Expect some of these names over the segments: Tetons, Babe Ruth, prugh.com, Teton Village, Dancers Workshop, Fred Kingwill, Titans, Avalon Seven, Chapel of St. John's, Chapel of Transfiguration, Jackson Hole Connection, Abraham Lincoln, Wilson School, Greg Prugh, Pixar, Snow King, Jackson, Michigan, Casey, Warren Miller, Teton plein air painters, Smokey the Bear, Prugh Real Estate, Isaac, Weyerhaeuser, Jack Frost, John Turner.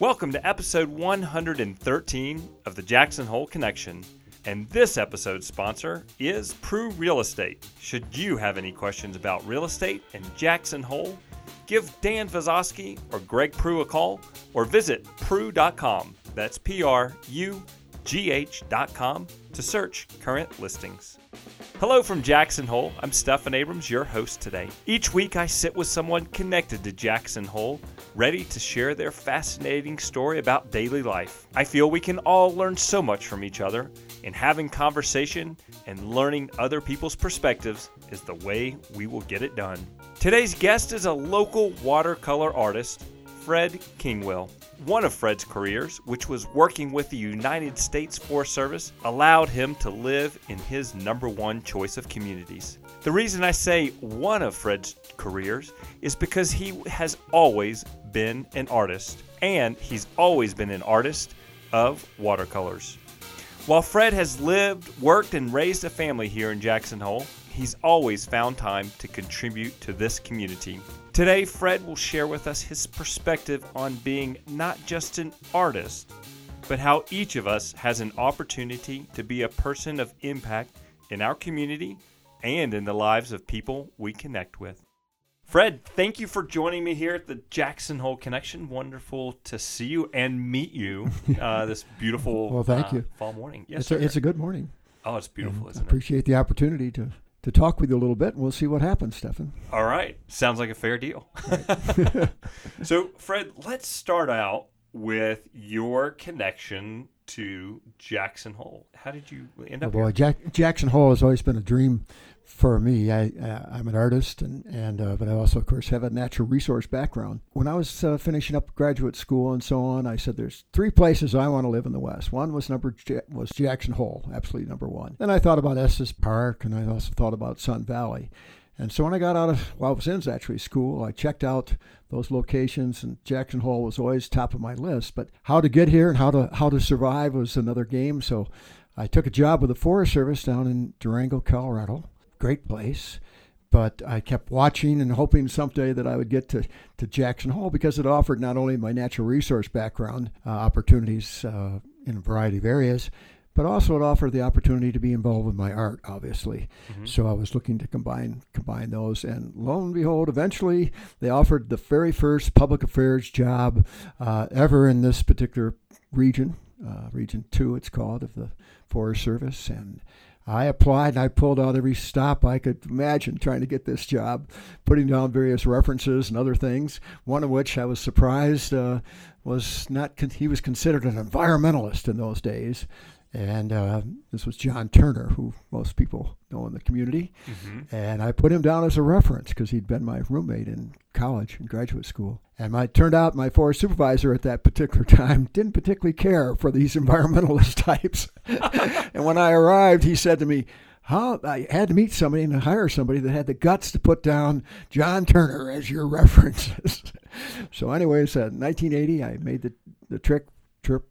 Welcome to episode 113 of the Jackson Hole Connection, and this episode's sponsor is Prugh Real Estate. Should you have any questions about real estate and Jackson Hole, give Dan Vazoski or Greg Prugh a call or visit prugh.com, that's prugh.com, to search current listings. Hello from Jackson Hole. I'm Stephan Abrams, your host today. Each week I sit with someone connected to Jackson Hole, ready to share their fascinating story about daily life. I feel we can all learn so much from each other, and having conversation and learning other people's perspectives is the way we will get it done. Today's guest is a local watercolor artist, Fred Kingwill. One of Fred's careers, which was working with the United States Forest Service, allowed him to live in his number one choice of communities. The reason I say one of Fred's careers is because he has always been an artist, and he's always been an artist of watercolors. While Fred has lived, worked, and raised a family here in Jackson Hole, he's always found time to contribute to this community. Today, Fred will share with us his perspective on being not just an artist, but how each of us has an opportunity to be a person of impact in our community and in the lives of people we connect with. Fred, thank you for joining me here at the Jackson Hole Connection. Wonderful to see you and meet you this beautiful fall morning. Yes, it's a good morning. Oh, it's beautiful, and isn't it? I appreciate the opportunity to talk with you a little bit, and we'll see what happens, Stephan. All right. Sounds like a fair deal. Right. So, Fred, let's start out with your connection to Jackson Hole. How did you end up here? Jackson Hole has always been a dream for me. I'm an artist, and but I also, of course, have a natural resource background. When I was finishing up graduate school and so on, I said there's three places I want to live in the West. One was Jackson Hole, absolutely number one. Then I thought about Estes Park, and I also thought about Sun Valley. And so when I got out of, well, I was in actually school, I checked out those locations, and Jackson Hole was always top of my list. But how to get here and how to survive was another game. So I took a job with the Forest Service down in Durango, Colorado. Great place. But I kept watching and hoping someday that I would get to Jackson Hole because it offered not only my natural resource background opportunities in a variety of areas, but also it offered the opportunity to be involved with my art, obviously. Mm-hmm. So I was looking to combine those. And lo and behold, eventually they offered the very first public affairs job ever in this particular region, Region 2 it's called, of the Forest Service. And I applied and I pulled out every stop I could imagine trying to get this job, putting down various references and other things, one of which I was surprised he was considered an environmentalist in those days. And this was John Turner, who most people know in the community. Mm-hmm. And I put him down as a reference because he'd been my roommate in college and graduate school. And it turned out my forest supervisor at that particular time didn't particularly care for these environmentalist types. And when I arrived, he said to me, I had to meet somebody and hire somebody that had the guts to put down John Turner as your references. So anyways, in 1980, I made the trip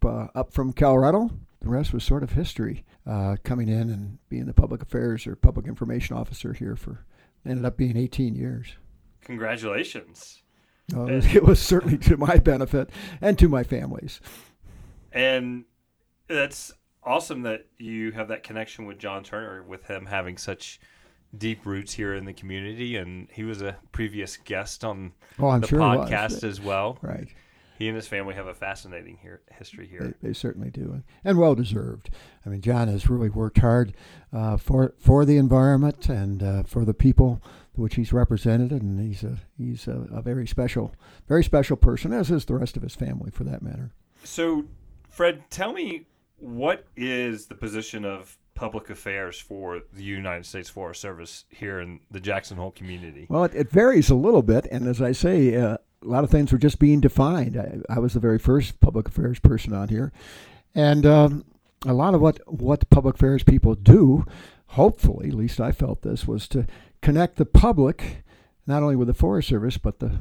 up from Colorado. The rest was sort of history, coming in and being the public affairs or public information officer here for, ended up being 18 years. Congratulations. It was certainly to my benefit and to my family's. And that's awesome that you have that connection with John Turner, with him having such deep roots here in the community. And he was a previous guest on the podcast as well. Right. He and his family have a fascinating history here. They certainly do, and well-deserved. I mean, John has really worked hard for the environment and for the people which he's represented, and he's a very special person, as is the rest of his family, for that matter. So, Fred, tell me, what is the position of public affairs for the United States Forest Service here in the Jackson Hole community? Well, it varies a little bit, and as I say, a lot of things were just being defined. I was the very first public affairs person on here. And a lot of what public affairs people do, hopefully, at least I felt this, was to connect the public, not only with the Forest Service, but the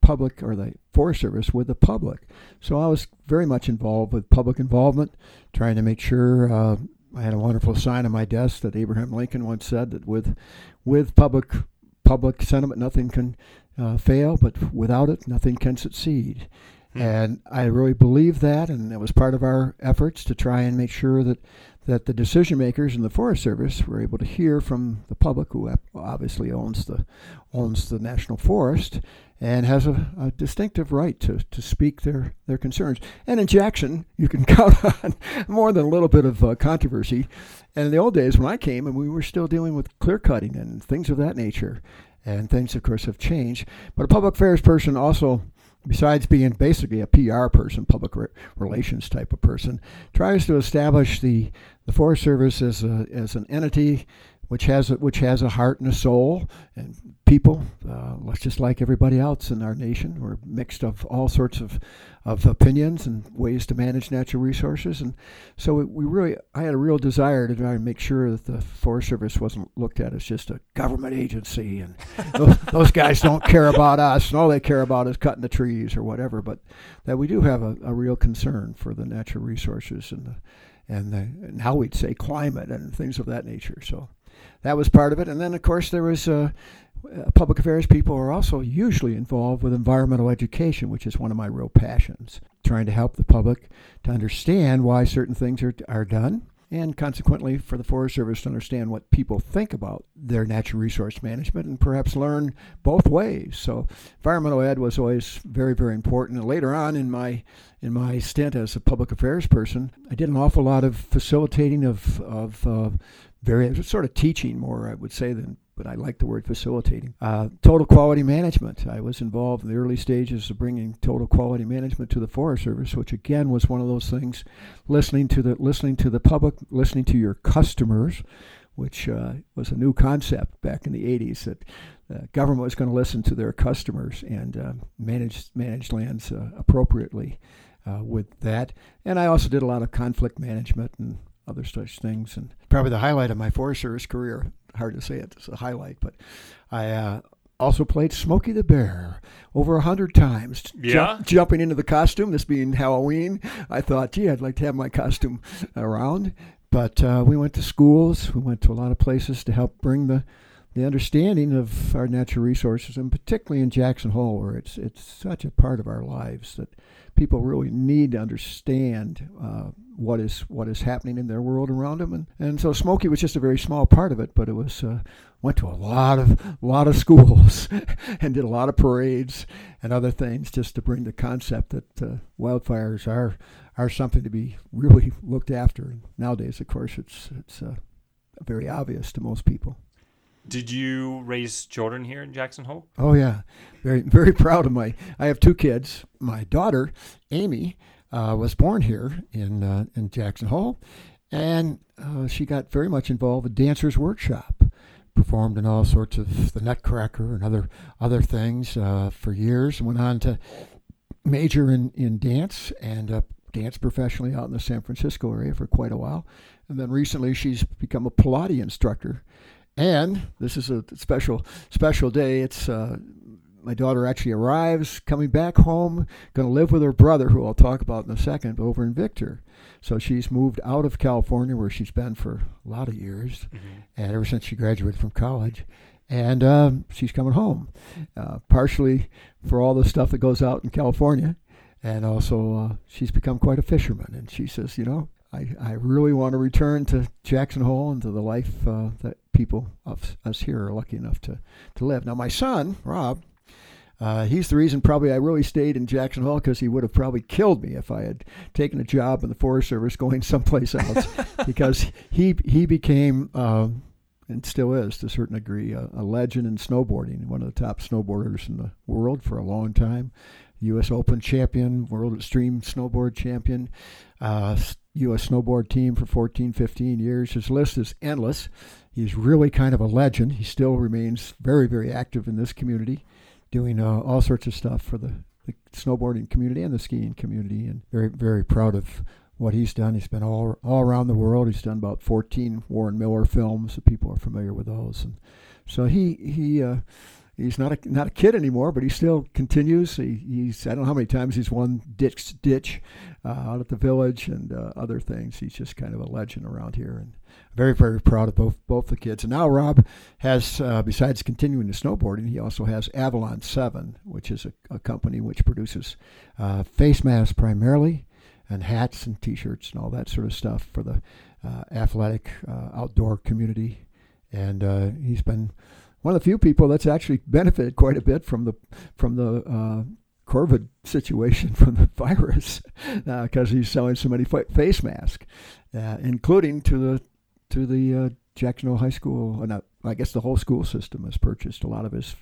public or the Forest Service with the public. So I was very much involved with public involvement, trying to make sure I had a wonderful sign on my desk that Abraham Lincoln once said that with public sentiment, nothing can fail, but without it, nothing can succeed. And I really believe that, and it was part of our efforts to try and make sure that the decision makers in the Forest Service were able to hear from the public, who obviously owns the National Forest and has a distinctive right to speak their concerns. And in Jackson, you can count on more than a little bit of controversy. And in the old days when I came, and we were still dealing with clear cutting and things of that nature, and things, of course, have changed. But a public affairs person also, besides being basically a PR person, public relations type of person, tries to establish the Forest Service as an entity which has a heart and a soul, and people, just like everybody else in our nation. We're mixed of all sorts of opinions and ways to manage natural resources. And so I had a real desire to try and make sure that the Forest Service wasn't looked at as just a government agency, and those guys don't care about us, and all they care about is cutting the trees or whatever, but that we do have a real concern for the natural resources and how we'd say climate and things of that nature. So that was part of it. And then, of course, there was public affairs people are also usually involved with environmental education, which is one of my real passions, trying to help the public to understand why certain things are done, and consequently for the Forest Service to understand what people think about their natural resource management, and perhaps learn both ways. So environmental ed was always very, very important. And later on in my stint as a public affairs person, I did an awful lot of facilitating of various sort of teaching, more I would say than, but I like the word facilitating. Total quality management. I was involved in the early stages of bringing total quality management to the Forest Service, which again was one of those things, listening to the public, listening to your customers, which was a new concept back in the 80s, that government was going to listen to their customers and manage lands appropriately with that. And I also did a lot of conflict management and other such things. And probably the highlight of my Forest Service career, hard to say it's a highlight, but I also played Smokey the Bear over 100 times. Yeah. Jumping into the costume, this being Halloween, I thought, gee, I'd like to have my costume around. But we went to schools, we went to a lot of places to help bring the understanding of our natural resources, and particularly in Jackson Hole, where it's such a part of our lives that people really need to understand what is happening in their world around them. And so Smokey was just a very small part of it, but it was went to a lot of schools and did a lot of parades and other things just to bring the concept that wildfires are something to be really looked after. Nowadays, of course, it's very obvious to most people. Did you raise children here in Jackson Hole? Oh, yeah. Very, very proud of I have two kids. My daughter, Amy, was born here in Jackson Hole, and she got very much involved with Dancers Workshop, performed in all sorts of the Nutcracker and other things for years, and went on to major in dance and dance professionally out in the San Francisco area for quite a while. And then recently she's become a Pilates instructor. And this is a special day. It's my daughter actually arrives, coming back home, going to live with her brother, who I'll talk about in a second, over in Victor. So she's moved out of California, where she's been for a lot of years, and ever since she graduated from college. And she's coming home, partially for all the stuff that goes out in California. And also she's become quite a fisherman. And she says, I really want to return to Jackson Hole and to the life that people of us here are lucky enough to live. Now, my son, Rob, he's the reason probably I really stayed in Jackson Hole, because he would have probably killed me if I had taken a job in the Forest Service going someplace else, because he became, and still is to a certain degree, a legend in snowboarding, one of the top snowboarders in the world for a long time, U.S. Open champion, World Extreme Snowboard champion, U.S. snowboard team for 14, 15 years. His list is endless. He's really kind of a legend. He still remains very, very active in this community, doing all sorts of stuff for the snowboarding community and the skiing community, and very, very proud of what he's done. He's been all around the world. He's done about 14 Warren Miller films, so people are familiar with those. And so he's not a kid anymore, but he still continues. He's I don't know how many times he's won Dick's Ditch out at the village and other things. He's just kind of a legend around here. And very, very proud of both the kids. And now Rob has, besides continuing to snowboarding, he also has Avalon Seven, which is a company which produces face masks primarily, and hats and T-shirts and all that sort of stuff for the athletic outdoor community. And he's been one of the few people that's actually benefited quite a bit from the COVID situation, from the virus, because he's selling so many face masks, including to the Jackson Hole High School. And I guess the whole school system has purchased a lot of his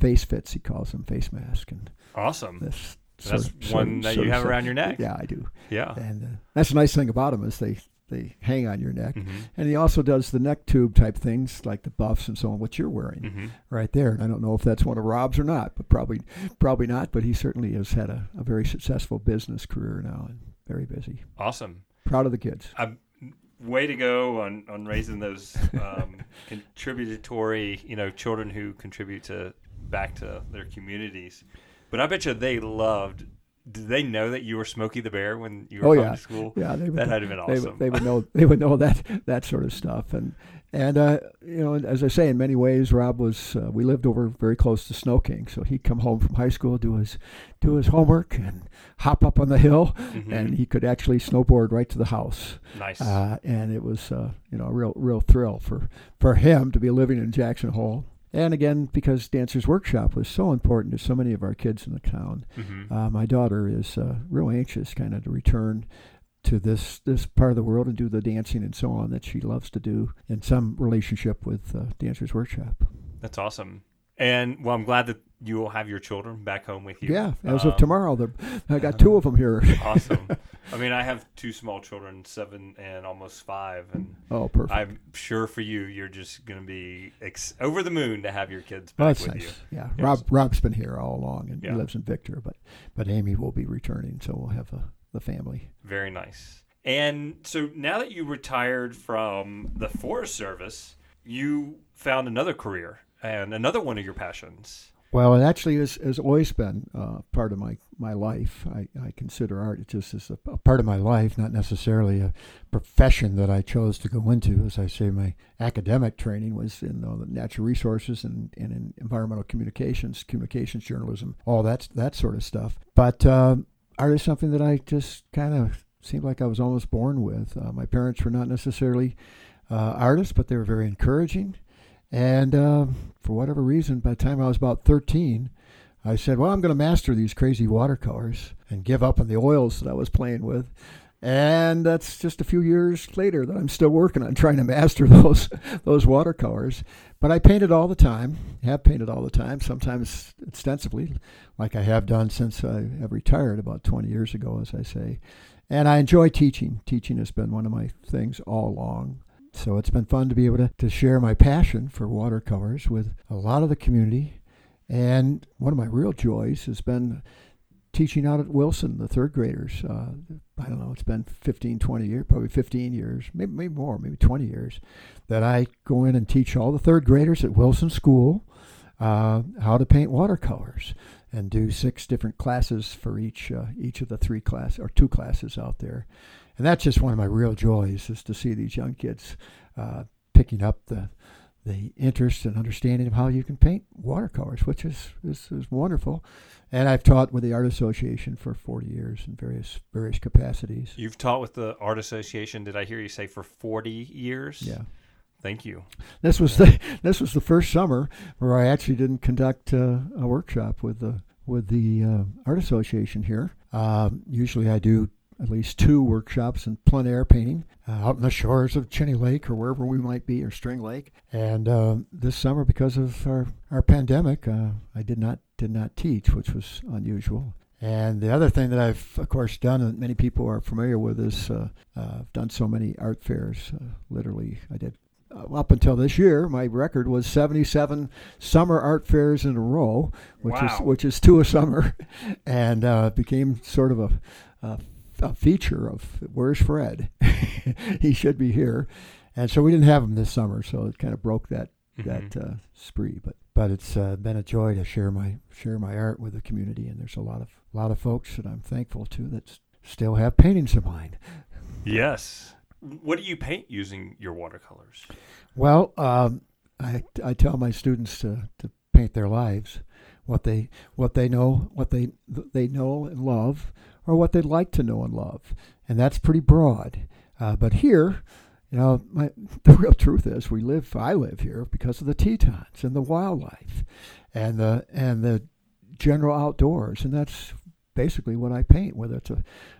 face fits. He calls them face masks. And awesome. So that's one that you have around your neck. Yeah, I do. Yeah. And that's the nice thing about them is they hang on your neck. Mm-hmm. And he also does the neck tube type things like the buffs and so on, what you're wearing right there. And I don't know if that's one of Rob's or not, but probably not. But he certainly has had a very successful business career now and very busy. Awesome. Proud of the kids. Way to go on raising those contributory, children who contribute back to their communities. But I bet you did they know that you were Smokey the Bear when you were going to school? Yeah, that had been awesome. They would know that sort of stuff. And as I say, in many ways, Rob was, we lived over very close to Snow King. So he'd come home from high school, do his homework and hop up on the hill and he could actually snowboard right to the house. Nice. And it was, a real thrill for him to be living in Jackson Hole. And again, because Dancers Workshop was so important to so many of our kids in the town, my daughter is real anxious kind of to return to this part of the world and do the dancing and so on that she loves to do in some relationship with Dancers Workshop. That's awesome. And, well, I'm glad that you will have your children back home with you. Yeah, as of tomorrow. I got two of them here. Awesome. I mean, I have two small children, 7 and almost 5. And oh, perfect. I'm sure for you, you're just going to be over the moon to have your kids back with nice. You. Yeah, yes. Rob's been here all along and lives in Victor, but Amy will be returning, so we'll have the family. Very nice. And so now that you retired from the Forest Service, you found another career. And another one of your passions. Well, it actually has always been part of my life. I consider art just as a part of my life, not necessarily a profession that I chose to go into. As I say, my academic training was in the natural resources and in environmental communications journalism, all that sort of stuff. But art is something that I just kind of seemed like I was almost born with. My parents were not necessarily artists, but they were very encouraging. And for whatever reason, by the time I was about 13, I said, well, I'm going to master these crazy watercolors and give up on the oils that I was playing with. And that's just a few years later that I'm still working on trying to master those watercolors. But I painted all the time, sometimes extensively, like I have done since I have retired about 20 years ago, as I say. And I enjoy teaching. Teaching has been one of my things all along. So it's been fun to be able to share my passion for watercolors with a lot of the community. And one of my real joys has been teaching out at Wilson, the third graders. I don't know, it's been 15 years, maybe more, maybe 20 years, that I go in and teach all the third graders at Wilson School how to paint watercolors and do 6 different classes for each of the 3 classes or 2 classes out there. And that's just one of my real joys, is to see these young kids picking up the interest and understanding of how you can paint watercolors, which is wonderful. And I've taught with the Art Association for 40 years in various capacities. You've taught with the Art Association, did I hear you say, for 40 years? Yeah. Thank you. This was the first summer where I actually didn't conduct a workshop with the Art Association here. Usually I do at least 2 workshops in plein air painting out on the shores of Chinny Lake or wherever we might be, or String Lake. And this summer, because of our pandemic, I did not teach, which was unusual. And the other thing that I've, of course, done, and many people are familiar with, is I've done so many art fairs. Literally, I did. Up until this year, my record was 77 summer art fairs in a row, which is 2 a summer, and became sort of a feature of where's Fred? He should be here, and so we didn't have him this summer, so it kind of broke that spree. But it's been a joy to share my art with the community, and there's a lot of folks that I'm thankful to that still have paintings of mine. Yes. What do you paint using your watercolors? Well, I tell my students to paint their lives, what they know and love, or what they'd like to know and love, and that's pretty broad. But here, you know, the real truth is I live here because of the Tetons and the wildlife, and the general outdoors, and that's basically what I paint. Whether it's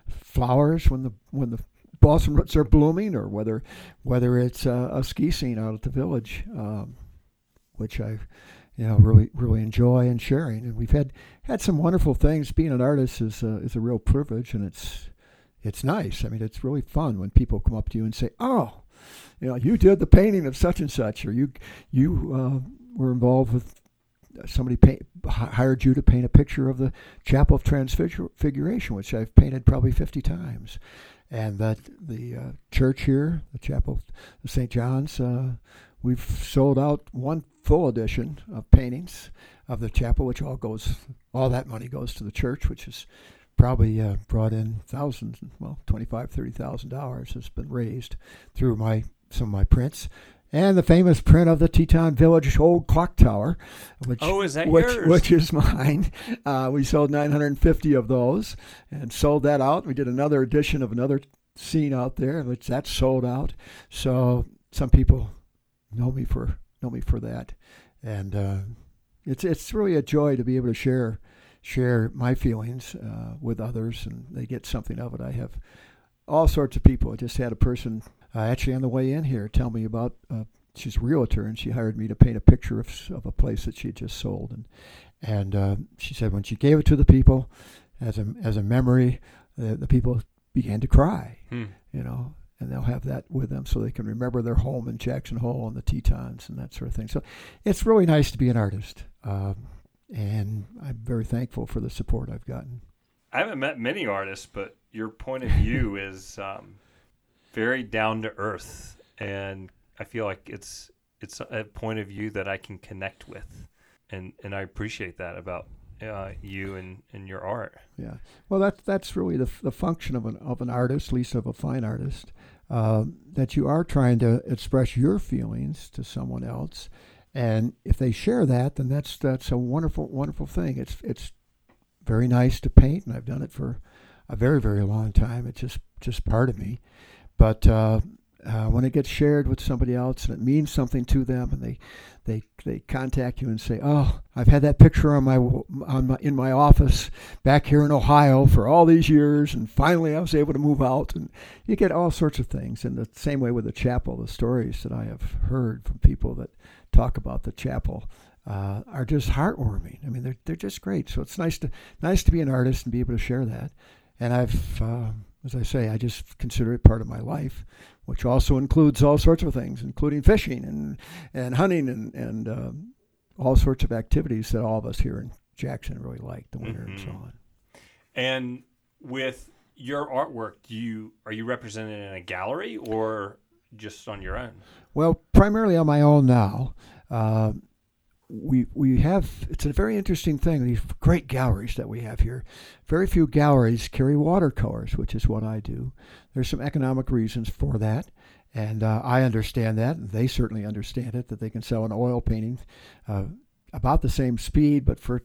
flowers when the balsam roots are blooming, or whether it's a ski scene out at the village, which I, you know, really enjoy and sharing. And we've had some wonderful things. Being an artist is a real privilege, and it's nice. I mean, it's really fun when people come up to you and say, "Oh, you know, you did the painting of such and such," or you were involved with somebody hired you to paint a picture of the Chapel of Transfiguration, which I've painted probably 50 times. And that the church here, the Chapel of St. John's, we've sold out one full edition of paintings of the chapel, which all that money goes to the church, which is probably brought in thousands, well, $25,000, $30,000 has been raised through some of my prints. And the famous print of the Teton Village old clock tower, which is yours? Which is mine. We sold 950 of those and sold that out. We did another edition of another scene out there, which that sold out. So some people know me for that, and it's really a joy to be able to share my feelings with others, and they get something of it. I have all sorts of people. I just had a person. Actually, on the way in here, tell me about, she's a realtor, and she hired me to paint a picture of a place that she had just sold. And she said when she gave it to the people, as a memory, the people began to cry, you know, and they'll have that with them so they can remember their home in Jackson Hole and the Tetons and that sort of thing. So it's really nice to be an artist, and I'm very thankful for the support I've gotten. I haven't met many artists, but your point of view is... very down to earth, and I feel like it's a point of view that I can connect with, and I appreciate that about you and your art. Yeah, well, that's really the function of an artist, at least of a fine artist, that you are trying to express your feelings to someone else, and if they share that, then that's a wonderful thing. It's very nice to paint, and I've done it for a very, very long time. It's just part of me. But when it gets shared with somebody else and it means something to them, and they contact you and say, "Oh, I've had that picture in my office back here in Ohio for all these years, and finally I was able to move out," and you get all sorts of things. And the same way with the chapel, the stories that I have heard from people that talk about the chapel are just heartwarming. I mean, they're just great. So it's nice to be an artist and be able to share that. And I've as I say, I just consider it part of my life, which also includes all sorts of things, including fishing and hunting and all sorts of activities that all of us here in Jackson really like, the winter and so on. And with your artwork, are you represented in a gallery or just on your own? Well, primarily on my own now. We have, it's a very interesting thing, these great galleries that we have here. Very few galleries carry watercolors, which is what I do. There's some economic reasons for that, and I understand that, and they certainly understand it, that they can sell an oil painting about the same speed, but for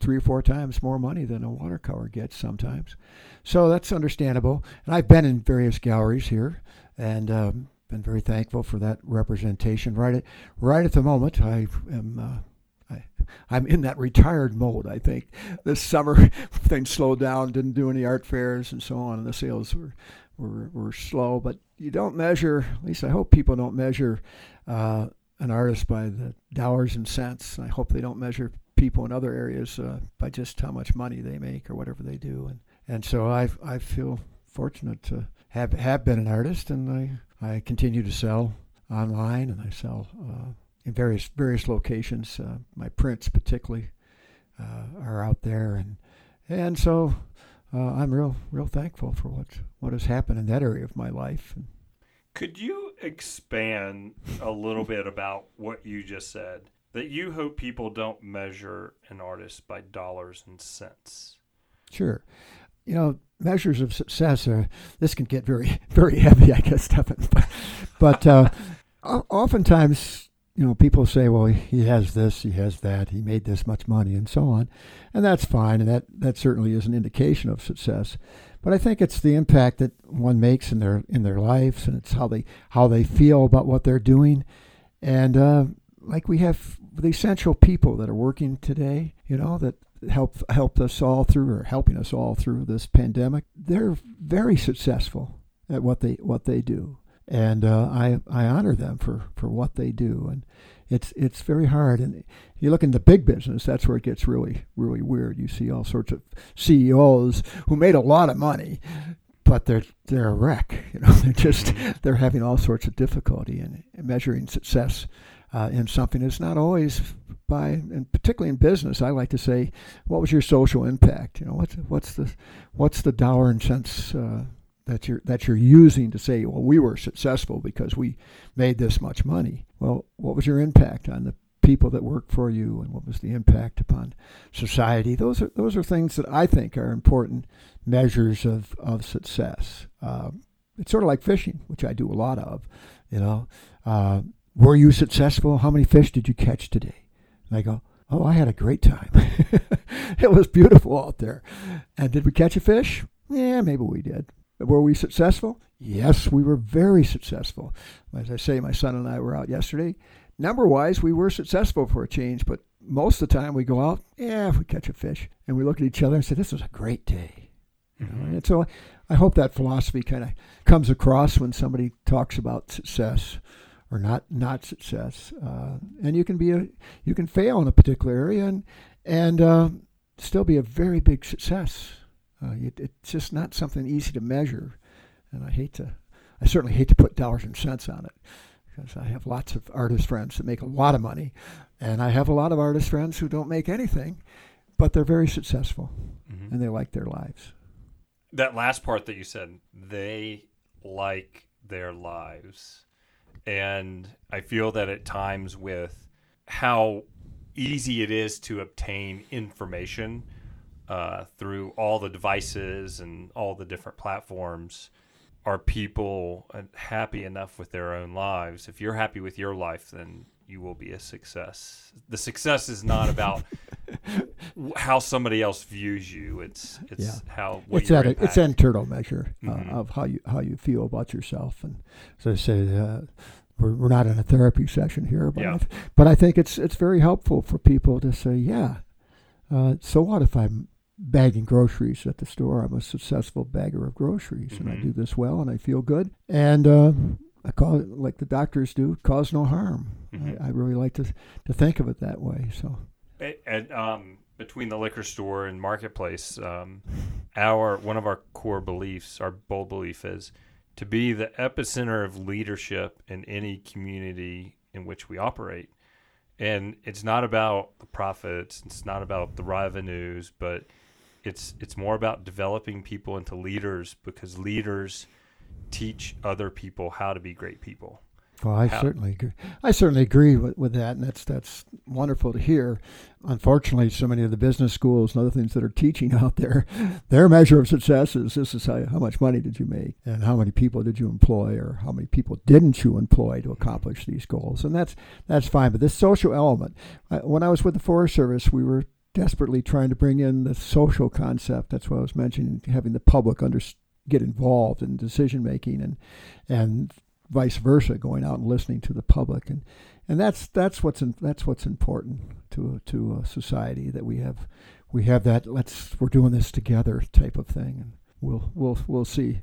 3 or 4 times more money than a watercolor gets sometimes. So that's understandable, and I've been in various galleries here, and been very thankful for that representation. Right at the moment, I'm in that retired mode, I think. This summer, things slowed down, didn't do any art fairs and so on, and the sales were slow. But you don't measure, at least I hope people don't measure an artist by the dollars and cents. I hope they don't measure people in other areas by just how much money they make or whatever they do. And so I feel fortunate to have been an artist, and I continue to sell online, and I sell in various locations. My prints, particularly, are out there, and so I'm real thankful for what has happened in that area of my life. Could you expand a little bit about what you just said? That you hope people don't measure an artist by dollars and cents. Sure. you know, measures of success, this can get very, very heavy, I guess, Stephan. But oftentimes, you know, people say, well, he has this, he has that, he made this much money, and so on. And that's fine, and that certainly is an indication of success. But I think it's the impact that one makes in their lives, and it's how they feel about what they're doing. And like we have the essential people that are working today, you know, that helped us all through, or helping us all through this pandemic. They're very successful at what they do, and I honor them for what they do. And it's very hard. And you look in the big business, that's where it gets really, really weird. You see all sorts of CEOs who made a lot of money, but they're a wreck. You know, they're having all sorts of difficulty in measuring success in something. It's not always by, and particularly in business, I like to say, what was your social impact? You know, what's the dollar and cents that you're using to say, well, we were successful because we made this much money. Well, what was your impact on the people that worked for you, and what was the impact upon society? Those are things that I think are important measures of success. It's sort of like fishing, which I do a lot of. You know, were you successful? How many fish did you catch today? And I go, oh, I had a great time. It was beautiful out there. And did we catch a fish? Yeah, maybe we did. Were we successful? Yes, we were very successful. As I say, my son and I were out yesterday. Number-wise, we were successful for a change, but most of the time we go out, if we catch a fish. And we look at each other and say, this was a great day. Mm-hmm. And so I hope that philosophy kind of comes across when somebody talks about success or not success. And you can fail in a particular area and still be a very big success. It's just not something easy to measure, and I certainly hate to put dollars and cents on it, because I have lots of artist friends that make a lot of money, and I have a lot of artist friends who don't make anything, but they're very successful, mm-hmm. and they like their lives. That last part that you said, they like their lives, and I feel that at times with how easy it is to obtain information through all the devices and all the different platforms, are people happy enough with their own lives? If you're happy with your life, then you will be a success. The success is not about how somebody else views you. It's how what it's, it's an internal measure of how you feel about yourself. And so I say, we're not in a therapy session here, but I think it's very helpful for people to say, so what if I'm bagging groceries at the store? I'm a successful bagger of groceries, mm-hmm. and I do this well, and I feel good. And I call it, like the doctors do, cause no harm. Mm-hmm. I really like to think of it that way. So, and between the liquor store and marketplace, one of our core beliefs, our bold belief, is to be the epicenter of leadership in any community in which we operate. And it's not about the profits, it's not about the revenues, but it's more about developing people into leaders, because leaders teach other people how to be great people. Well, certainly agree. I certainly agree with that, and that's wonderful to hear. Unfortunately, so many of the business schools and other things that are teaching out there, their measure of success is this is how much money did you make, and how many people did you employ, or how many people didn't you employ to accomplish these goals. And that's fine. But this social element, when I was with the Forest Service, we were desperately trying to bring in the social concept. That's what I was mentioning, having the public get involved in decision making and vice versa, going out and listening to the public, and that's what's important to society, that we have that we're doing this together type of thing, and we'll see.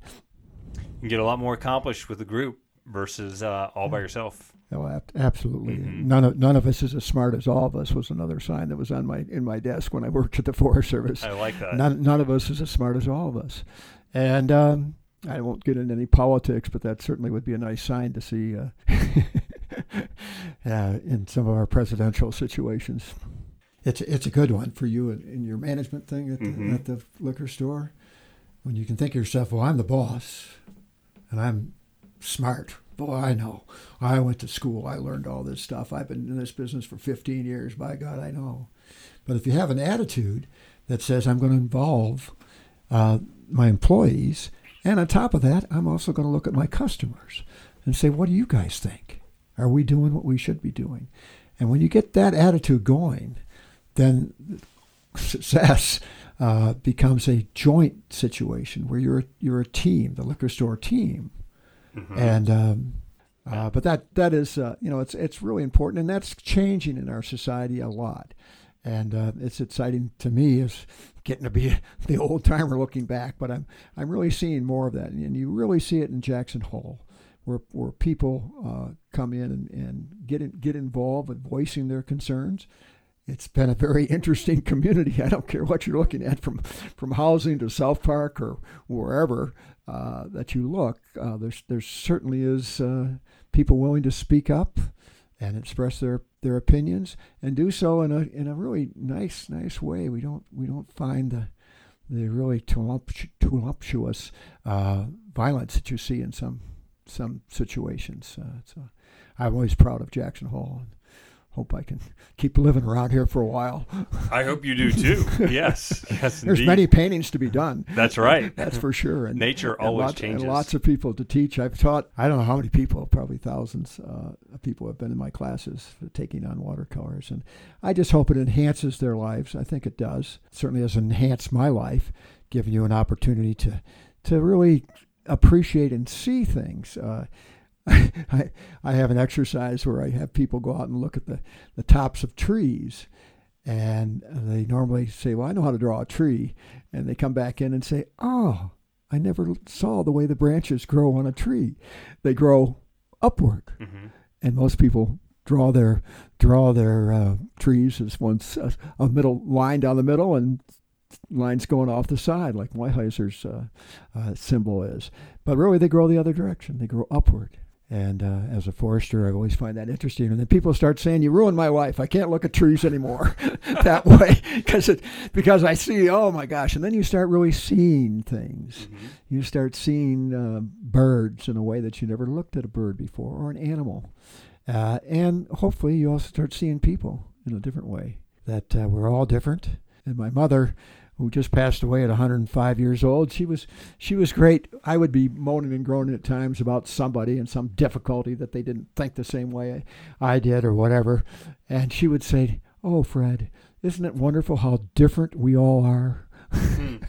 You can get a lot more accomplished with a group versus all by yourself. Oh, absolutely. Mm-hmm. None of us is as smart as all of us was another sign that was on my desk when I worked at the Forest Service. I like that. None of us is as smart as all of us, and. I won't get into any politics, but that certainly would be a nice sign to see in some of our presidential situations. It's a good one for you in your management thing at the liquor store, when you can think to yourself, well, I'm the boss, and I'm smart. Boy, I know. I went to school. I learned all this stuff. I've been in this business for 15 years. By God, I know. But if you have an attitude that says, I'm going to involve my employees. And on top of that, I'm also going to look at my customers and say, what do you guys think? Are we doing what we should be doing? And when you get that attitude going, then success becomes a joint situation where you're a team, the liquor store team. Mm-hmm. And but that is it's really important, and that's changing in our society a lot. And it's exciting to me as getting to be the old timer looking back, but I'm really seeing more of that, and you really see it in Jackson Hole, where people come in and get involved in voicing their concerns. It's been a very interesting community. I don't care what you're looking at, from housing to South Park or wherever that you look. There certainly is people willing to speak up and express their opinions, and do so in a really nice way. We don't find the really tumultuous violence that you see in some situations. So I'm always proud of Jackson Hole, and hope I can keep living around here for a while. I hope you do too. Yes, there's indeed many paintings to be done. That's right. That's for sure. And nature always changes. And lots of people to teach. I've taught, I don't know how many people, probably thousands of people have been in my classes for taking on watercolors. And I just hope it enhances their lives. I think it does. It certainly has enhanced my life, giving you an opportunity to really appreciate and see things. I have an exercise where I have people go out and look at the tops of trees, and they normally say, well, I know how to draw a tree, and they come back in and say, oh, I never saw the way the branches grow on a tree. They grow upward. Mm-hmm. And most people draw their trees as once a middle line down the middle and lines going off the side, like Weyerhaeuser's symbol is. But really, they grow the other direction. They grow upward. And as a forester, I always find that interesting. And then people start saying, you ruined my life. I can't look at trees anymore that way because I see, oh, my gosh. And then you start really seeing things. Mm-hmm. You start seeing birds in a way that you never looked at a bird before, or an animal. And hopefully you also start seeing people in a different way, that we're all different. And my mother, who just passed away at 105 years old, she was great. I would be moaning and groaning at times about somebody and some difficulty that they didn't think the same way I did or whatever. And she would say, oh, Fred, isn't it wonderful how different we all are? Mm.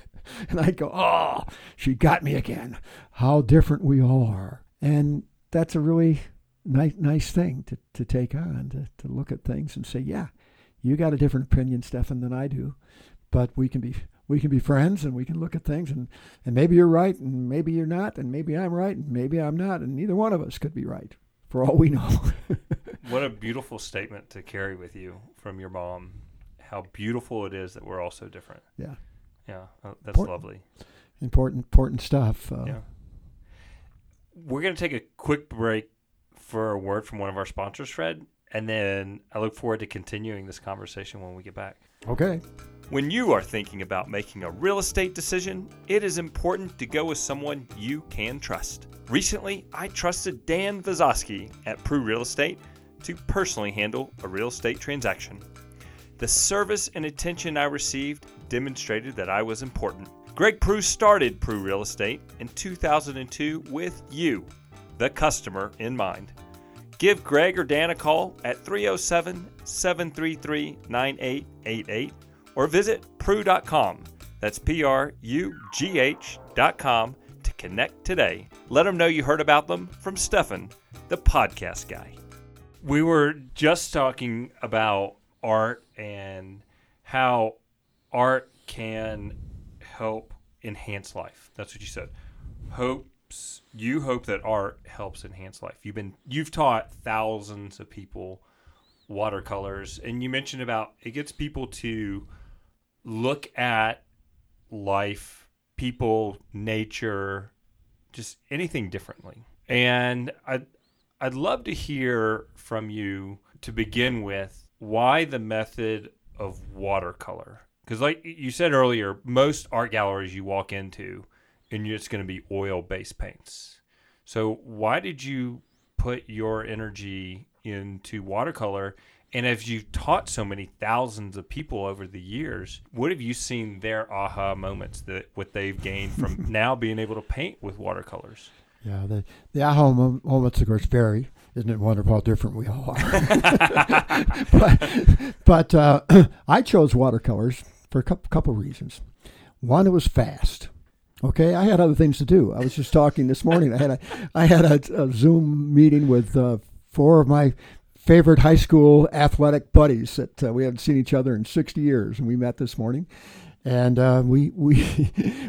And I'd go, oh, she got me again. How different we all are. And that's a really nice thing to take on, to look at things and say, yeah, you got a different opinion, Stephan, than I do. But we can be friends, and we can look at things, and maybe you're right, and maybe you're not, and maybe I'm right, and maybe I'm not, and neither one of us could be right, for all we know. What a beautiful statement to carry with you from your mom. How beautiful it is that we're all so different. Yeah. Yeah, that's lovely. Important stuff. Yeah. We're going to take a quick break for a word from one of our sponsors, Fred, and then I look forward to continuing this conversation when we get back. Okay. When you are thinking about making a real estate decision, it is important to go with someone you can trust. Recently, I trusted Dan Vazoski at Prugh Real Estate to personally handle a real estate transaction. The service and attention I received demonstrated that I was important. Greg Prugh started Prugh Real Estate in 2002 with you, the customer, in mind. Give Greg or Dan a call at 307-733-9888. Or visit prugh.com, that's prugh.com, to connect today. Let them know you heard about them from Stephan, the podcast guy. We were just talking about art and how art can help enhance life. That's what you said. You hope that art helps enhance life. You've taught thousands of people watercolors, and you mentioned about it gets people to look at life, people, nature, just anything differently. And I'd love to hear from you to begin with why the method of watercolor. Because like you said earlier, most art galleries you walk into, and it's going to be oil-based paints. So why did you put your energy into watercolor And as you've taught so many thousands of people over the years, what have you seen their aha moments, that what they've gained from now being able to paint with watercolors? Yeah, the aha moments, of course, vary. Isn't it wonderful how different we all are? but I chose watercolors for a couple reasons. One, it was fast. Okay, I had other things to do. I was just talking this morning. I had a Zoom meeting with four of my favorite high school athletic buddies that we haven't seen each other in 60 years, and we met this morning, and we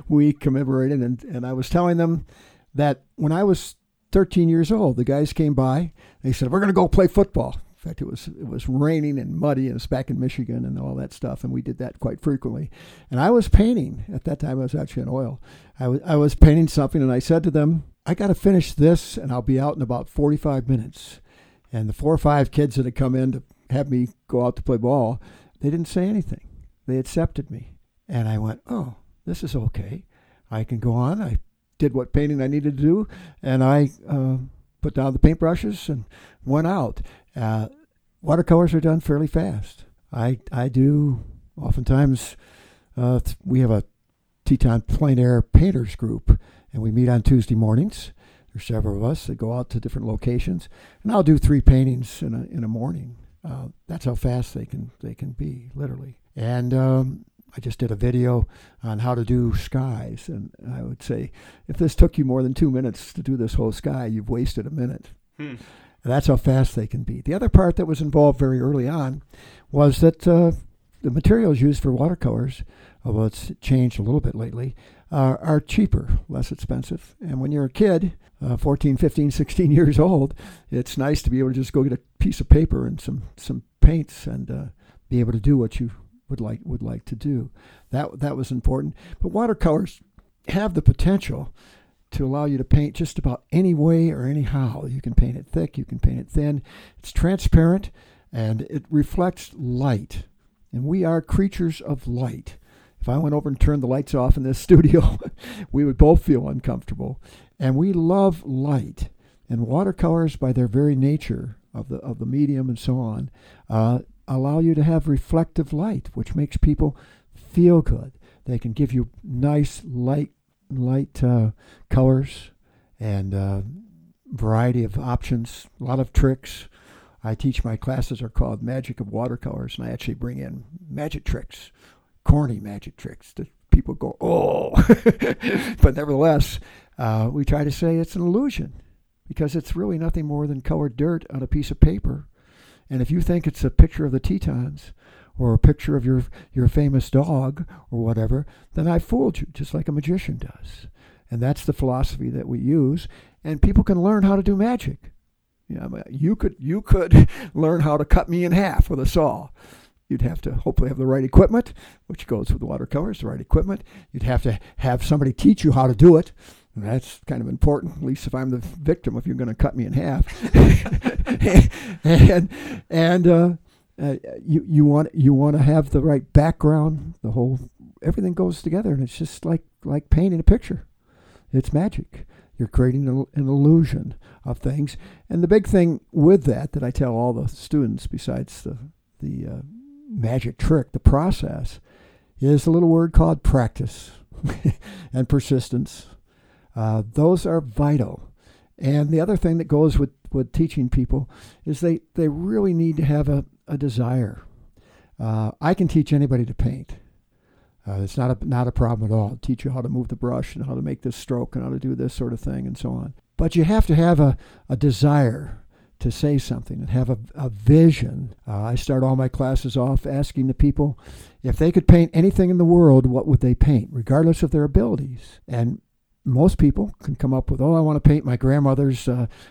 we commemorated. And I was telling them that when I was 13 years old, the guys came by. They said, "We're going to go play football." In fact, it was raining and muddy, and it's back in Michigan and all that stuff, and we did that quite frequently. And I was painting at that time. I was actually in oil. I was painting something, and I said to them, "I got to finish this, and I'll be out in about 45 minutes." And the four or five kids that had come in to have me go out to play ball, they didn't say anything. They accepted me, and I went, "Oh, this is okay. I can go on." I did what painting I needed to do, and I put down the paintbrushes and went out. Watercolors are done fairly fast. I do oftentimes, we have a Teton plein air painters group, and we meet on Tuesday mornings. There's several of us that go out to different locations, and I'll do three paintings in a morning. That's how fast they can be, literally. And I just did a video on how to do skies, and I would say if this took you more than 2 minutes to do this whole sky, you've wasted a minute. That's how fast they can be. The other part that was involved very early on was that the materials used for watercolors, although it's changed a little bit lately, are cheaper, less expensive. And when you're a kid, 14, 15, 16 years old, it's nice to be able to just go get a piece of paper and some paints and be able to do what you would like to do. That was important. But watercolors have the potential to allow you to paint just about any way or anyhow. You can paint it thick, you can paint it thin. It's transparent, and it reflects light. And we are creatures of light. If I went over and turned the lights off in this studio, we would both feel uncomfortable. And we love light. And watercolors, by their very nature of the medium and so on, allow you to have reflective light, which makes people feel good. They can give you nice light colors and variety of options, a lot of tricks. I teach my classes are called Magic of Watercolors, and I actually bring in magic tricks, corny magic tricks that people go, "Oh." But nevertheless, we try to say it's an illusion, because it's really nothing more than colored dirt on a piece of paper. And if you think it's a picture of the Tetons or a picture of your famous dog or whatever, then I fooled you, just like a magician does. And that's the philosophy that we use. And people can learn how to do magic. You could learn how to cut me in half with a saw. You'd have to hopefully have the right equipment, which goes with watercolors, the right equipment. You'd have to have somebody teach you how to do it. And that's kind of important, at least if I'm the victim, if you're going to cut me in half. You want to have the right background. The whole everything goes together, and it's just like painting a picture. It's magic. You're creating an illusion of things. And the big thing with that I tell all the students, besides the magic trick, the process, is a little word called practice and persistence. Those are vital. And the other thing that goes with teaching people is they really need to have a desire. I can teach anybody to paint. It's not a problem at all. I'll teach you how to move the brush and how to make this stroke and how to do this sort of thing and so on. But you have to have a desire to say something and have a vision. I start all my classes off asking the people if they could paint anything in the world, what would they paint, regardless of their abilities. And most people can come up with, "Oh, I want to paint my grandmother's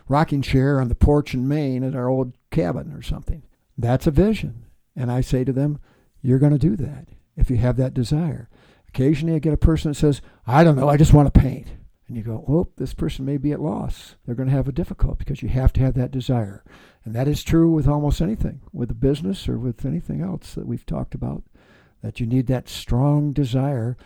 rocking chair on the porch in Maine at our old cabin," or something. That's a vision. And I say to them, you're going to do that if you have that desire. Occasionally I get a person that says, "I don't know, I just want to paint." And you go, "Well, this person may be at loss. They're going to have a difficulty," because you have to have that desire. And that is true with almost anything, with a business or with anything else that we've talked about, that you need that strong desire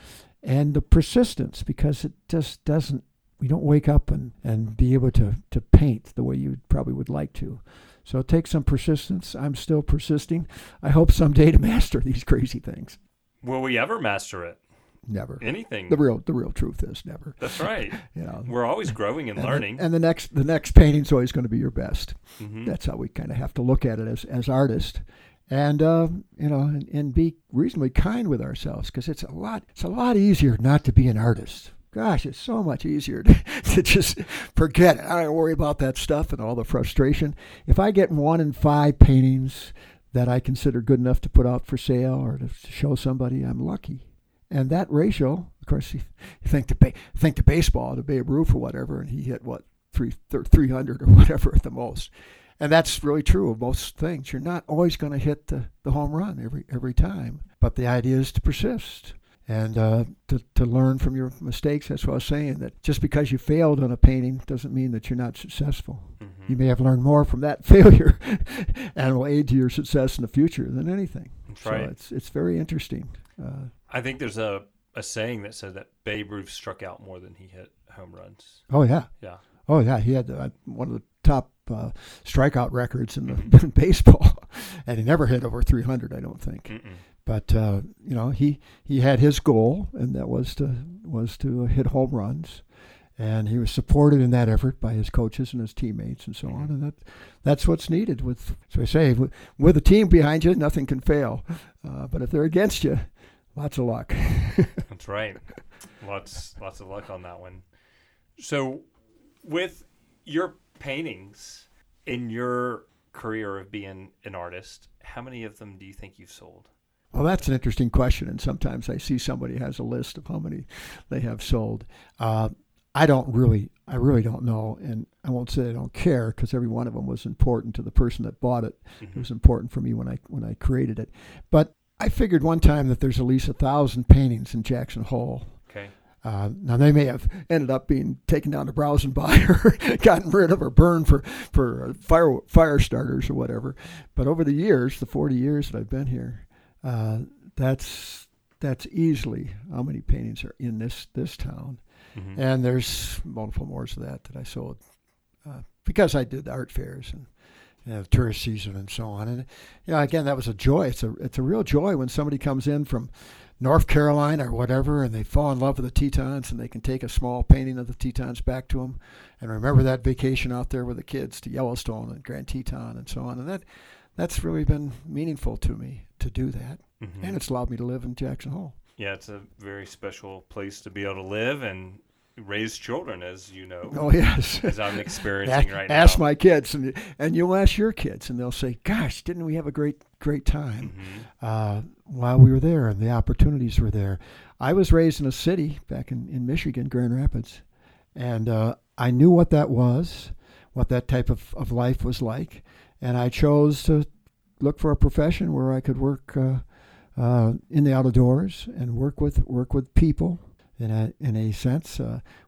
and the persistence, because it just doesn't we don't wake up and be able to paint the way you probably would like to. So it takes some persistence. I'm still persisting. I hope someday to master these crazy things. Will we ever master it? Never. Anything. The real truth is never. That's right. You know, we're always growing and learning. And the next painting's always going to be your best. Mm-hmm. That's how we kind of have to look at it as artists, and and be reasonably kind with ourselves, because it's a lot easier not to be an artist. Gosh, it's so much easier to just forget it. I don't worry about that stuff and all the frustration. If I get 1 in 5 paintings that I consider good enough to put out for sale or to show somebody, I'm lucky. And that ratio, of course, you think to baseball, to Babe Ruth or whatever, and he hit, 300 or whatever at the most. And that's really true of most things. You're not always going to hit the home run every time. But the idea is to persist and to learn from your mistakes. That's what I was saying, that just because you failed on a painting doesn't mean that you're not successful. Mm-hmm. You may have learned more from that failure and will aid to your success in the future than anything. That's right. So it's very interesting. I think there's a saying that says that Babe Ruth struck out more than he hit home runs. Oh, yeah. Yeah. Oh, yeah. He had one of the top strikeout records in baseball, and he never hit over 300, I don't think. Mm-mm. But, he had his goal, and that was to hit home runs. And he was supported in that effort by his coaches and his teammates and so on. And that's what's needed. With a team behind you, nothing can fail. But if they're against you, lots of luck. That's right. Lots of luck on that one. So with your paintings in your career of being an artist, how many of them do you think you've sold? Well, that's an interesting question. And sometimes I see somebody has a list of how many they have sold. I really don't know. And I won't say I don't care, because every one of them was important to the person that bought it. Mm-hmm. It was important for me when I created it. But I figured one time that there's at least 1,000 paintings in Jackson Hole. Okay. Now, they may have ended up being taken down to browse and buy, or gotten rid of, or burned for fire starters or whatever. But over the years, the 40 years that I've been here, that's easily how many paintings are in this town. Mm-hmm. And there's multiple more of that I sold because I did the art fairs and tourist season and so on. And again, that was a joy. It's a real joy when somebody comes in from North Carolina or whatever, and they fall in love with the Tetons, and they can take a small painting of the Tetons back to them and remember that vacation out there with the kids to Yellowstone and Grand Teton and so on. And that's really been meaningful to me to do that. Mm-hmm. And it's allowed me to live in Jackson Hole. Yeah, it's a very special place to be able to live and raise children, as you know. Oh, yes. As I'm experiencing right now. Ask my kids, and you'll ask your kids, and they'll say, gosh, didn't we have a great time mm-hmm. While we were there, and the opportunities were there. I was raised in a city back in Michigan, Grand Rapids, and I knew what that was, what that type of life was like, and I chose to look for a profession where I could work in the outdoors and work with people in a sense.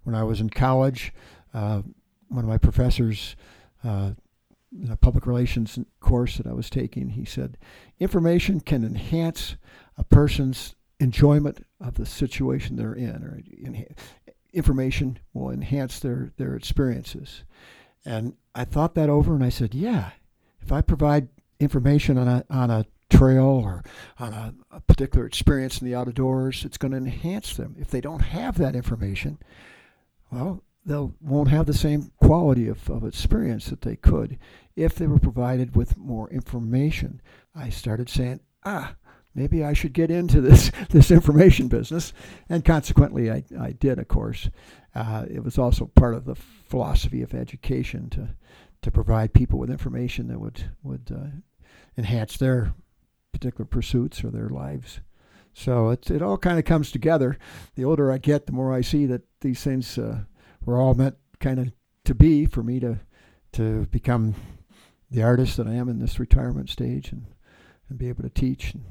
When I was in college, one of my professors in a public relations course that I was taking, he said, information can enhance a person's enjoyment of the situation they're in, or information will enhance their experiences. And I thought that over, and I said, yeah, if I provide information on a trail or on a particular experience in the outdoors, it's going to enhance them. If they don't have that information, well, they won't have the same quality of experience that they could if they were provided with more information. I started saying, maybe I should get into this information business, and consequently I did, of course. It was also part of the philosophy of education to provide people with information that would enhance their particular pursuits or their lives. So it all kind of comes together. The older I get, the more I see that these things were all meant kind of to be for me to become the artist that I am in this retirement stage, and be able to teach and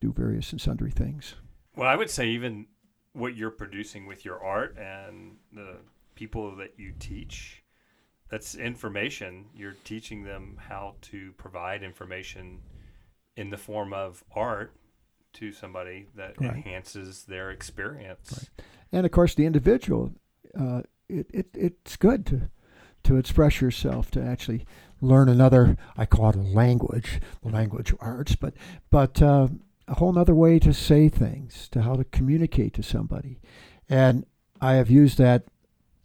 do various and sundry things. Well, I would say even what you're producing with your art and the people that you teach, that's information. You're teaching them how to provide information in the form of art to somebody that enhances their experience. Right. And of course, the individual it's good to express yourself, to actually learn another, I call it a language, the language of arts, but a whole nother way to say things, to how to communicate to somebody. And I have used that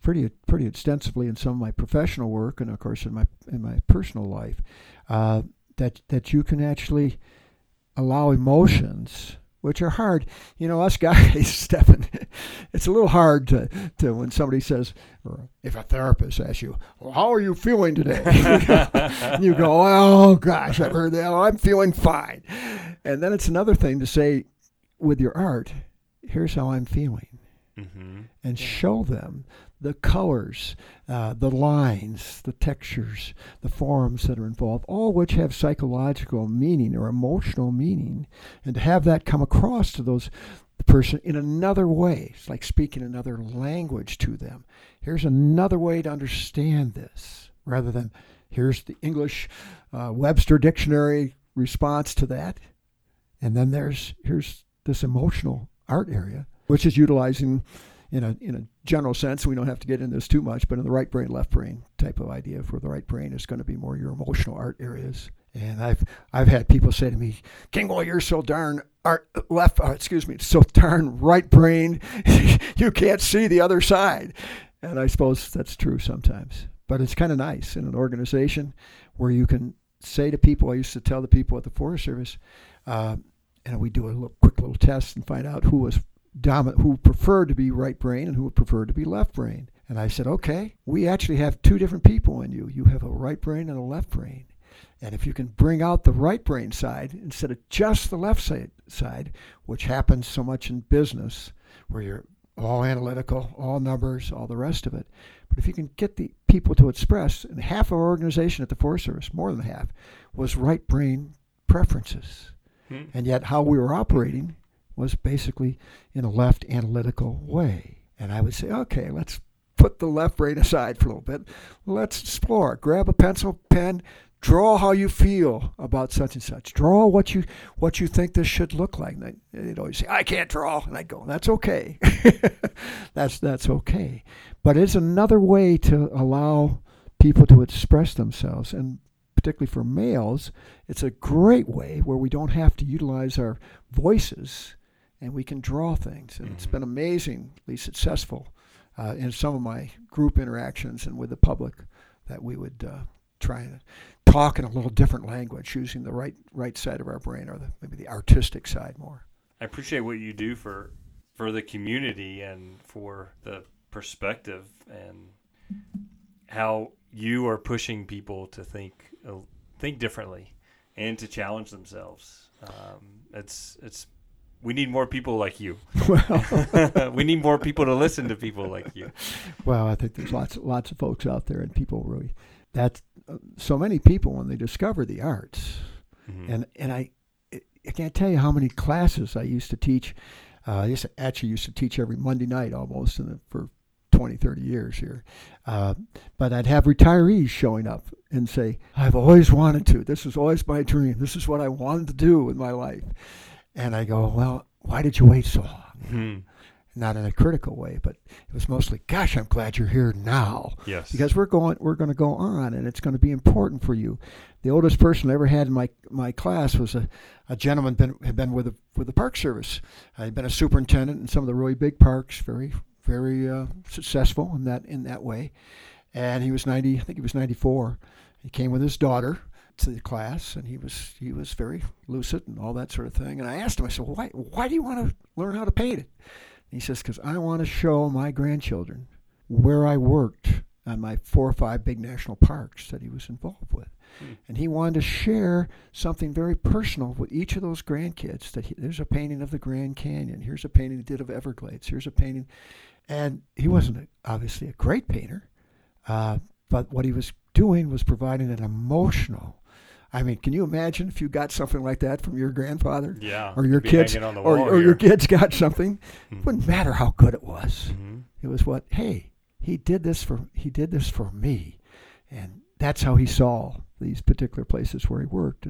pretty extensively in some of my professional work, and of course in my personal life, that you can actually allow emotions, which are hard. You know, us guys, Stephan, it's a little hard to when somebody says, or if a therapist asks you, well, how are you feeling today? You go, oh, gosh, I've heard that. Oh, I'm feeling fine. And then it's another thing to say with your art, here's how I'm feeling. Mm-hmm. And show them the colors, the lines, the textures, the forms that are involved, all which have psychological meaning or emotional meaning, and to have that come across to the person in another way. It's like speaking another language to them. Here's another way to understand this, rather than here's the English Webster Dictionary response to that, and then here's this emotional art area, which is utilizing in a general sense, we don't have to get into this too much, but in the right brain, left brain type of idea, for the right brain is going to be more your emotional art areas. And I've had people say to me, Kingwill, you're so darn so darn right brain, you can't see the other side. And I suppose that's true sometimes, but it's kind of nice in an organization where you can say to people, I used to tell the people at the Forest Service, and we do a quick little test and find out who was dominant, who preferred to be right brain and who preferred to be left brain. And I said, okay, we actually have two different people in you. You have a right brain and a left brain. And if you can bring out the right brain side instead of just the left side, which happens so much in business, where you're all analytical, all numbers, all the rest of it. But if you can get the people to express, and half of our organization at the Forest Service, more than half, was right brain preferences. Hmm. And yet how we were operating was basically in a left analytical way. And I would say, okay, let's put the left brain aside for a little bit. Let's explore. Grab a pencil, pen, draw how you feel about such and such. Draw what you think this should look like. And they'd always say, I can't draw. And I'd go, that's okay. That's okay. But it's another way to allow people to express themselves. And particularly for males, it's a great way where we don't have to utilize our voices, and we can draw things. And it's been amazingly successful in some of my group interactions and with the public, that we would try and talk in a little different language, using the right side of our brain, or maybe the artistic side more. I appreciate what you do for the community and for the perspective and how you are pushing people to think differently and to challenge themselves. We need more people like you. Well, we need more people to listen to people like you. Well, I think there's lots of folks out there, and people really, that's so many people when they discover the arts. Mm-hmm. And I can't tell you how many classes I used to teach. I used to teach every Monday night almost, and for 20, 30 years here. But I'd have retirees showing up and say, I've always wanted to. This is always my dream. This is what I wanted to do with my life. And I go, well, why did you wait so long? Mm-hmm. Not in a critical way, but it was mostly, gosh, I'm glad you're here now. Yes. Because we're going to go on, and it's going to be important for you. The oldest person I ever had in my class was a gentleman had been with the Park Service. He'd been a superintendent in some of the really big parks, very, very successful in that way. And he was 94. He came with his daughter to the class, and he was very lucid and all that sort of thing. And I asked him, I said, why do you want to learn how to paint it? And he says, because I want to show my grandchildren where I worked on my 4 or 5 big national parks that he was involved with. Mm. And he wanted to share something very personal with each of those grandkids. There's a painting of the Grand Canyon. Here's a painting he did of Everglades. Here's a painting. And he wasn't obviously a great painter, but what he was doing was providing an emotional. I mean, can you imagine if you got something like that from your grandfather? Yeah, or your kids, or your kids got something? It wouldn't matter how good it was. Mm-hmm. It was what, hey, he did this for me, and that's how he saw these particular places where he worked,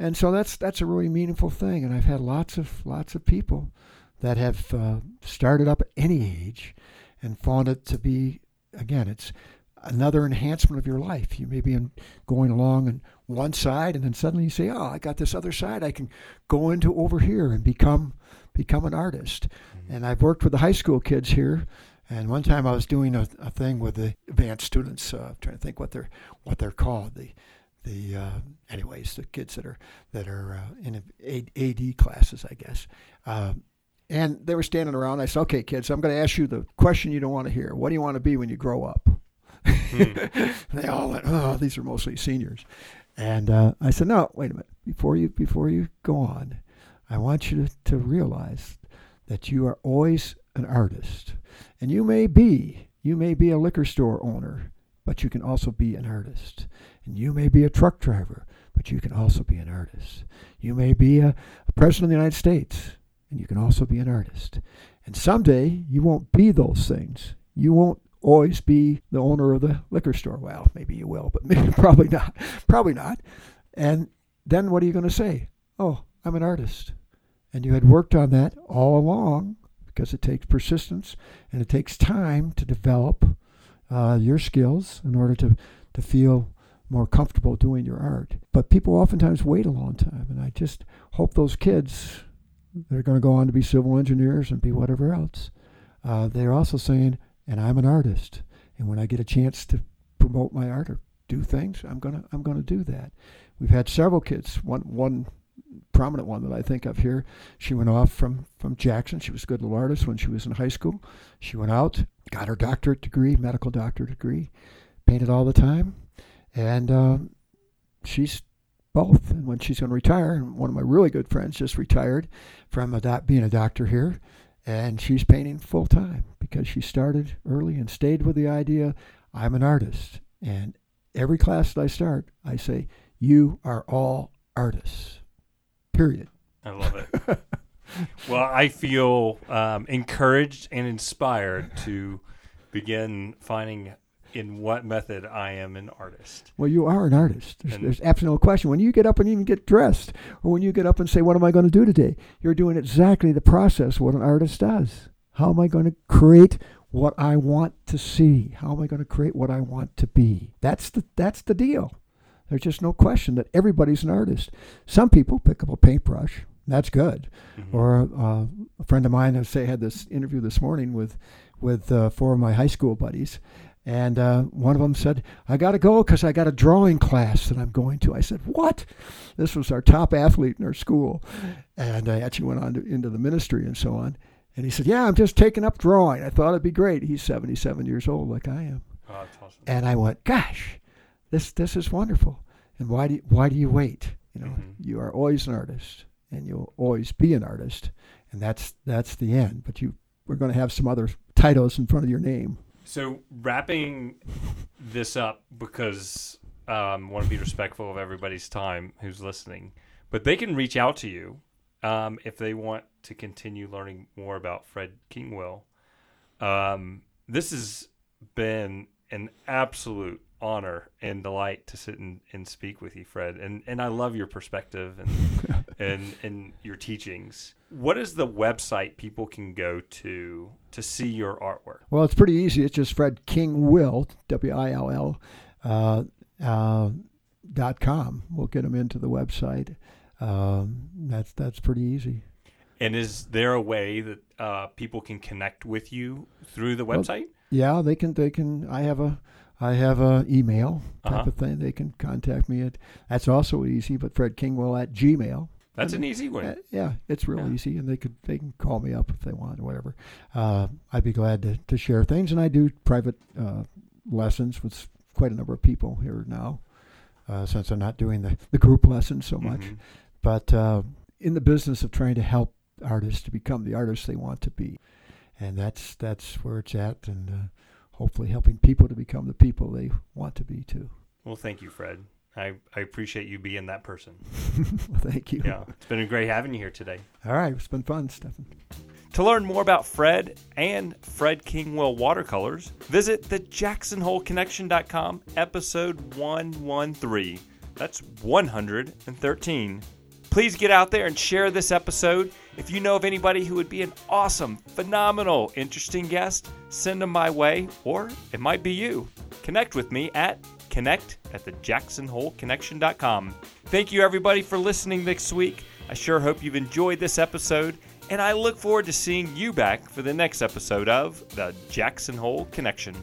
and so that's a really meaningful thing. And I've had lots of people that have started up at any age and found it to be again, it's another enhancement of your life. You may be going along on one side, and then suddenly you say, oh, I got this other side. I can go into over here and become an artist. Mm-hmm. And I've worked with the high school kids here. And one time I was doing a thing with the advanced students. I'm trying to think what they're called. The kids that are in AD classes, I guess. And they were standing around. I said, okay, kids, I'm going to ask you the question you don't want to hear. What do you want to be when you grow up? They all went, oh, these are mostly seniors. And I said, no, wait a minute. Before you go on, I want you to realize that you are always an artist. And you may be a liquor store owner, but you can also be an artist. And you may be a truck driver, but you can also be an artist. You may be a president of the United States, and you can also be an artist. And someday you won't be those things. You won't always be the owner of the liquor store. Well, maybe you will, but maybe probably not. And then what are you going to say? Oh, I'm an artist. And you had worked on that all along, because it takes persistence and it takes time to develop your skills in order to feel more comfortable doing your art. But people oftentimes wait a long time, and I just hope those kids, they're going to go on to be civil engineers and be whatever else. They're also saying, and I'm an artist, and when I get a chance to promote my art or do things, I'm gonna do that. We've had several kids. One prominent one that I think of here, she went off from Jackson. She was a good little artist when she was in high school. She went out, got her medical doctorate degree, painted all the time, and she's both. And when she's going to retire, and one of my really good friends just retired from being a doctor here, and she's painting full time because she started early and stayed with the idea, I'm an artist. And every class that I start, I say, you are all artists. Period. I love it. Well, I feel encouraged and inspired to begin finding in what method I am an artist. Well, you are an artist. There's absolutely no question. When you get up and even get dressed, or when you get up and say, what am I going to do today? You're doing exactly the process what an artist does. How am I going to create what I want to see? How am I going to create what I want to be? That's the deal. There's just no question that everybody's an artist. Some people pick up a paintbrush. That's good. Mm-hmm. Or a friend of mine, had this interview this morning with four of my high school buddies. And one of them said, I got to go because I got a drawing class that I'm going to. I said, what? This was our top athlete in our school. And I actually went on into the ministry and so on. And he said, yeah, I'm just taking up drawing. I thought it'd be great. He's 77 years old like I am. Oh, that's awesome. And I went, gosh. This is wonderful, and why do you wait? You know, mm-hmm. You are always an artist, and you'll always be an artist, and that's the end. But we're going to have some other titles in front of your name. So wrapping this up, because I want to be respectful of everybody's time who's listening, but they can reach out to you if they want to continue learning more about Fred Kingwill. This has been an absolute honor and delight to sit and speak with you, Fred. And I love your perspective and your teachings. What is the website people can go to see your artwork? Well, it's pretty easy. It's just Fred Kingwill, W-I-L-L, .com. We'll get them into the website. That's pretty easy. And is there a way that people can connect with you through the website? Well, yeah, they can. I have a email type of thing. They can contact me at. That's also easy, but FredKingwill@gmail.com. That's an easy one. Yeah, it's real easy, and they can call me up if they want or whatever. I'd be glad to share things, and I do private lessons with quite a number of people here now, since I'm not doing the group lessons so much. Mm-hmm. But in the business of trying to help artists to become the artists they want to be, and that's where it's at, and. Hopefully helping people to become the people they want to be too. Well, thank you, Fred. I appreciate you being that person. Well, thank you. Yeah, it's been great having you here today. All right. It's been fun, Stephan. To learn more about Fred and Fred Kingwill watercolors, visit the JacksonHoleConnection.com episode 113. That's 113. Please get out there and share this episode. If you know of anybody who would be an awesome, phenomenal, interesting guest, send them my way, or it might be you. Connect with me at connect@thejacksonholeconnection.com. Thank you, everybody, for listening this week. I sure hope you've enjoyed this episode, and I look forward to seeing you back for the next episode of The Jackson Hole Connection.